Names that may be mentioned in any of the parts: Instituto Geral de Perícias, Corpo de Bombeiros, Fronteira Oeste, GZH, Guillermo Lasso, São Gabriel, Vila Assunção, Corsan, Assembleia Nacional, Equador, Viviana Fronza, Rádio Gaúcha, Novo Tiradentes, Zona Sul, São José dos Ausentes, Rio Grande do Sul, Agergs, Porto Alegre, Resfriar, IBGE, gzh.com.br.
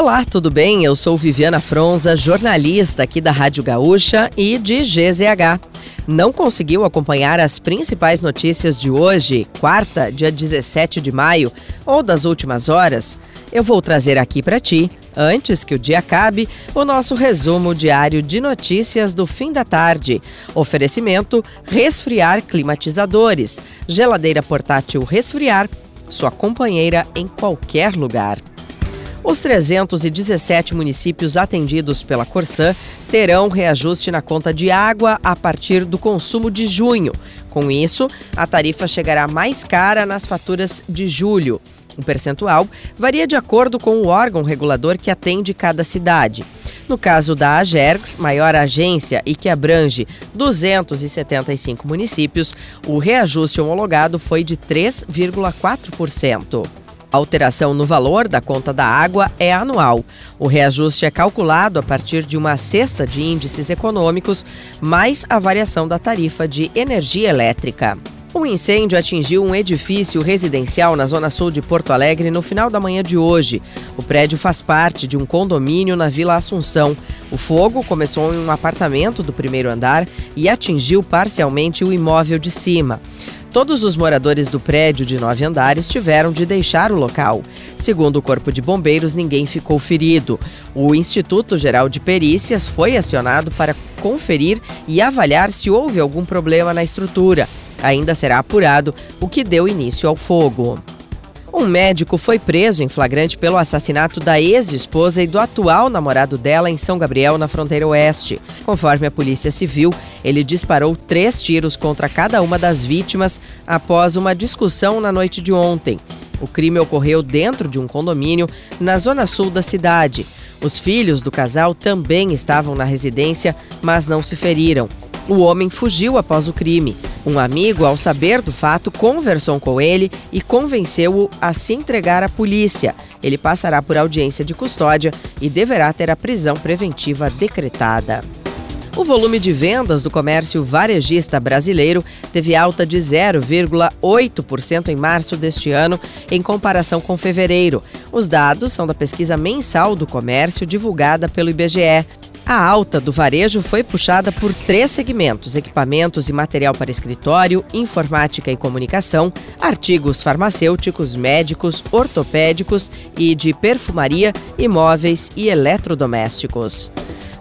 Olá, tudo bem? Eu sou Viviana Fronza, jornalista aqui da Rádio Gaúcha e de GZH. Não conseguiu acompanhar as principais notícias de hoje, quarta, dia 17 de maio, ou das últimas horas? Eu vou trazer aqui para ti, antes que o dia acabe, o nosso resumo diário de notícias do fim da tarde. Oferecimento Resfriar Climatizadores, geladeira portátil Resfriar, sua companheira em qualquer lugar. Os 317 municípios atendidos pela Corsan terão reajuste na conta de água a partir do consumo de junho. Com isso, a tarifa chegará mais cara nas faturas de julho. O percentual varia de acordo com o órgão regulador que atende cada cidade. No caso da Agergs, maior agência e que abrange 275 municípios, o reajuste homologado foi de 3,4%. A alteração no valor da conta da água é anual. O reajuste é calculado a partir de uma cesta de índices econômicos, mais a variação da tarifa de energia elétrica. Um incêndio atingiu um edifício residencial na Zona Sul de Porto Alegre no final da manhã de hoje. O prédio faz parte de um condomínio na Vila Assunção. O fogo começou em um apartamento do primeiro andar e atingiu parcialmente o imóvel de cima. Todos os moradores do prédio de 9 andares tiveram de deixar o local. Segundo o Corpo de Bombeiros, ninguém ficou ferido. O Instituto Geral de Perícias foi acionado para conferir e avaliar se houve algum problema na estrutura. Ainda será apurado o que deu início ao fogo. Um médico foi preso em flagrante pelo assassinato da ex-esposa e do atual namorado dela em São Gabriel, na Fronteira Oeste. Conforme a Polícia Civil, ele disparou 3 tiros contra cada uma das vítimas após uma discussão na noite de ontem. O crime ocorreu dentro de um condomínio na zona sul da cidade. Os filhos do casal também estavam na residência, mas não se feriram. O homem fugiu após o crime. Um amigo, ao saber do fato, conversou com ele e convenceu-o a se entregar à polícia. Ele passará por audiência de custódia e deverá ter a prisão preventiva decretada. O volume de vendas do comércio varejista brasileiro teve alta de 0,8% em março deste ano, em comparação com fevereiro. Os dados são da pesquisa mensal do comércio divulgada pelo IBGE. A alta do varejo foi puxada por 3 segmentos: equipamentos e material para escritório, informática e comunicação, artigos farmacêuticos, médicos, ortopédicos e de perfumaria, imóveis e eletrodomésticos.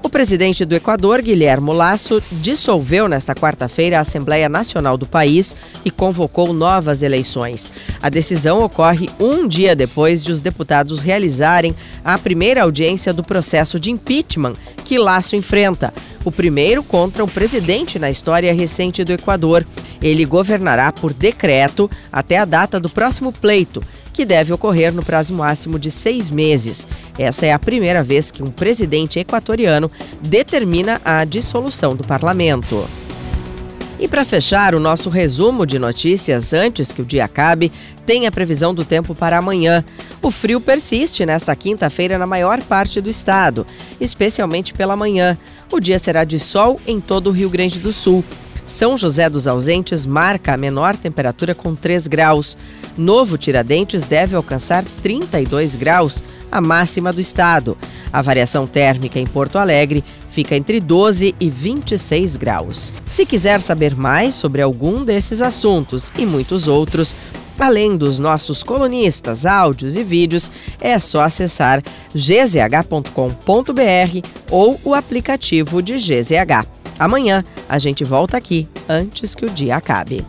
O presidente do Equador, Guillermo Lasso, dissolveu nesta quarta-feira a Assembleia Nacional do país e convocou novas eleições. A decisão ocorre um dia depois de os deputados realizarem a primeira audiência do processo de impeachment que Lasso enfrenta, o primeiro contra um presidente na história recente do Equador. Ele governará por decreto até a data do próximo pleito, que deve ocorrer no prazo máximo de 6 meses. Essa é a primeira vez que um presidente equatoriano determina a dissolução do parlamento. E para fechar o nosso resumo de notícias antes que o dia acabe, tem a previsão do tempo para amanhã. O frio persiste nesta quinta-feira na maior parte do estado, especialmente pela manhã. O dia será de sol em todo o Rio Grande do Sul. São José dos Ausentes marca a menor temperatura com 3 graus. Novo Tiradentes deve alcançar 32 graus, a máxima do estado. A variação térmica em Porto Alegre fica entre 12 e 26 graus. Se quiser saber mais sobre algum desses assuntos e muitos outros, além dos nossos colunistas, áudios e vídeos, é só acessar gzh.com.br ou o aplicativo de GZH. Amanhã a gente volta aqui antes que o dia acabe.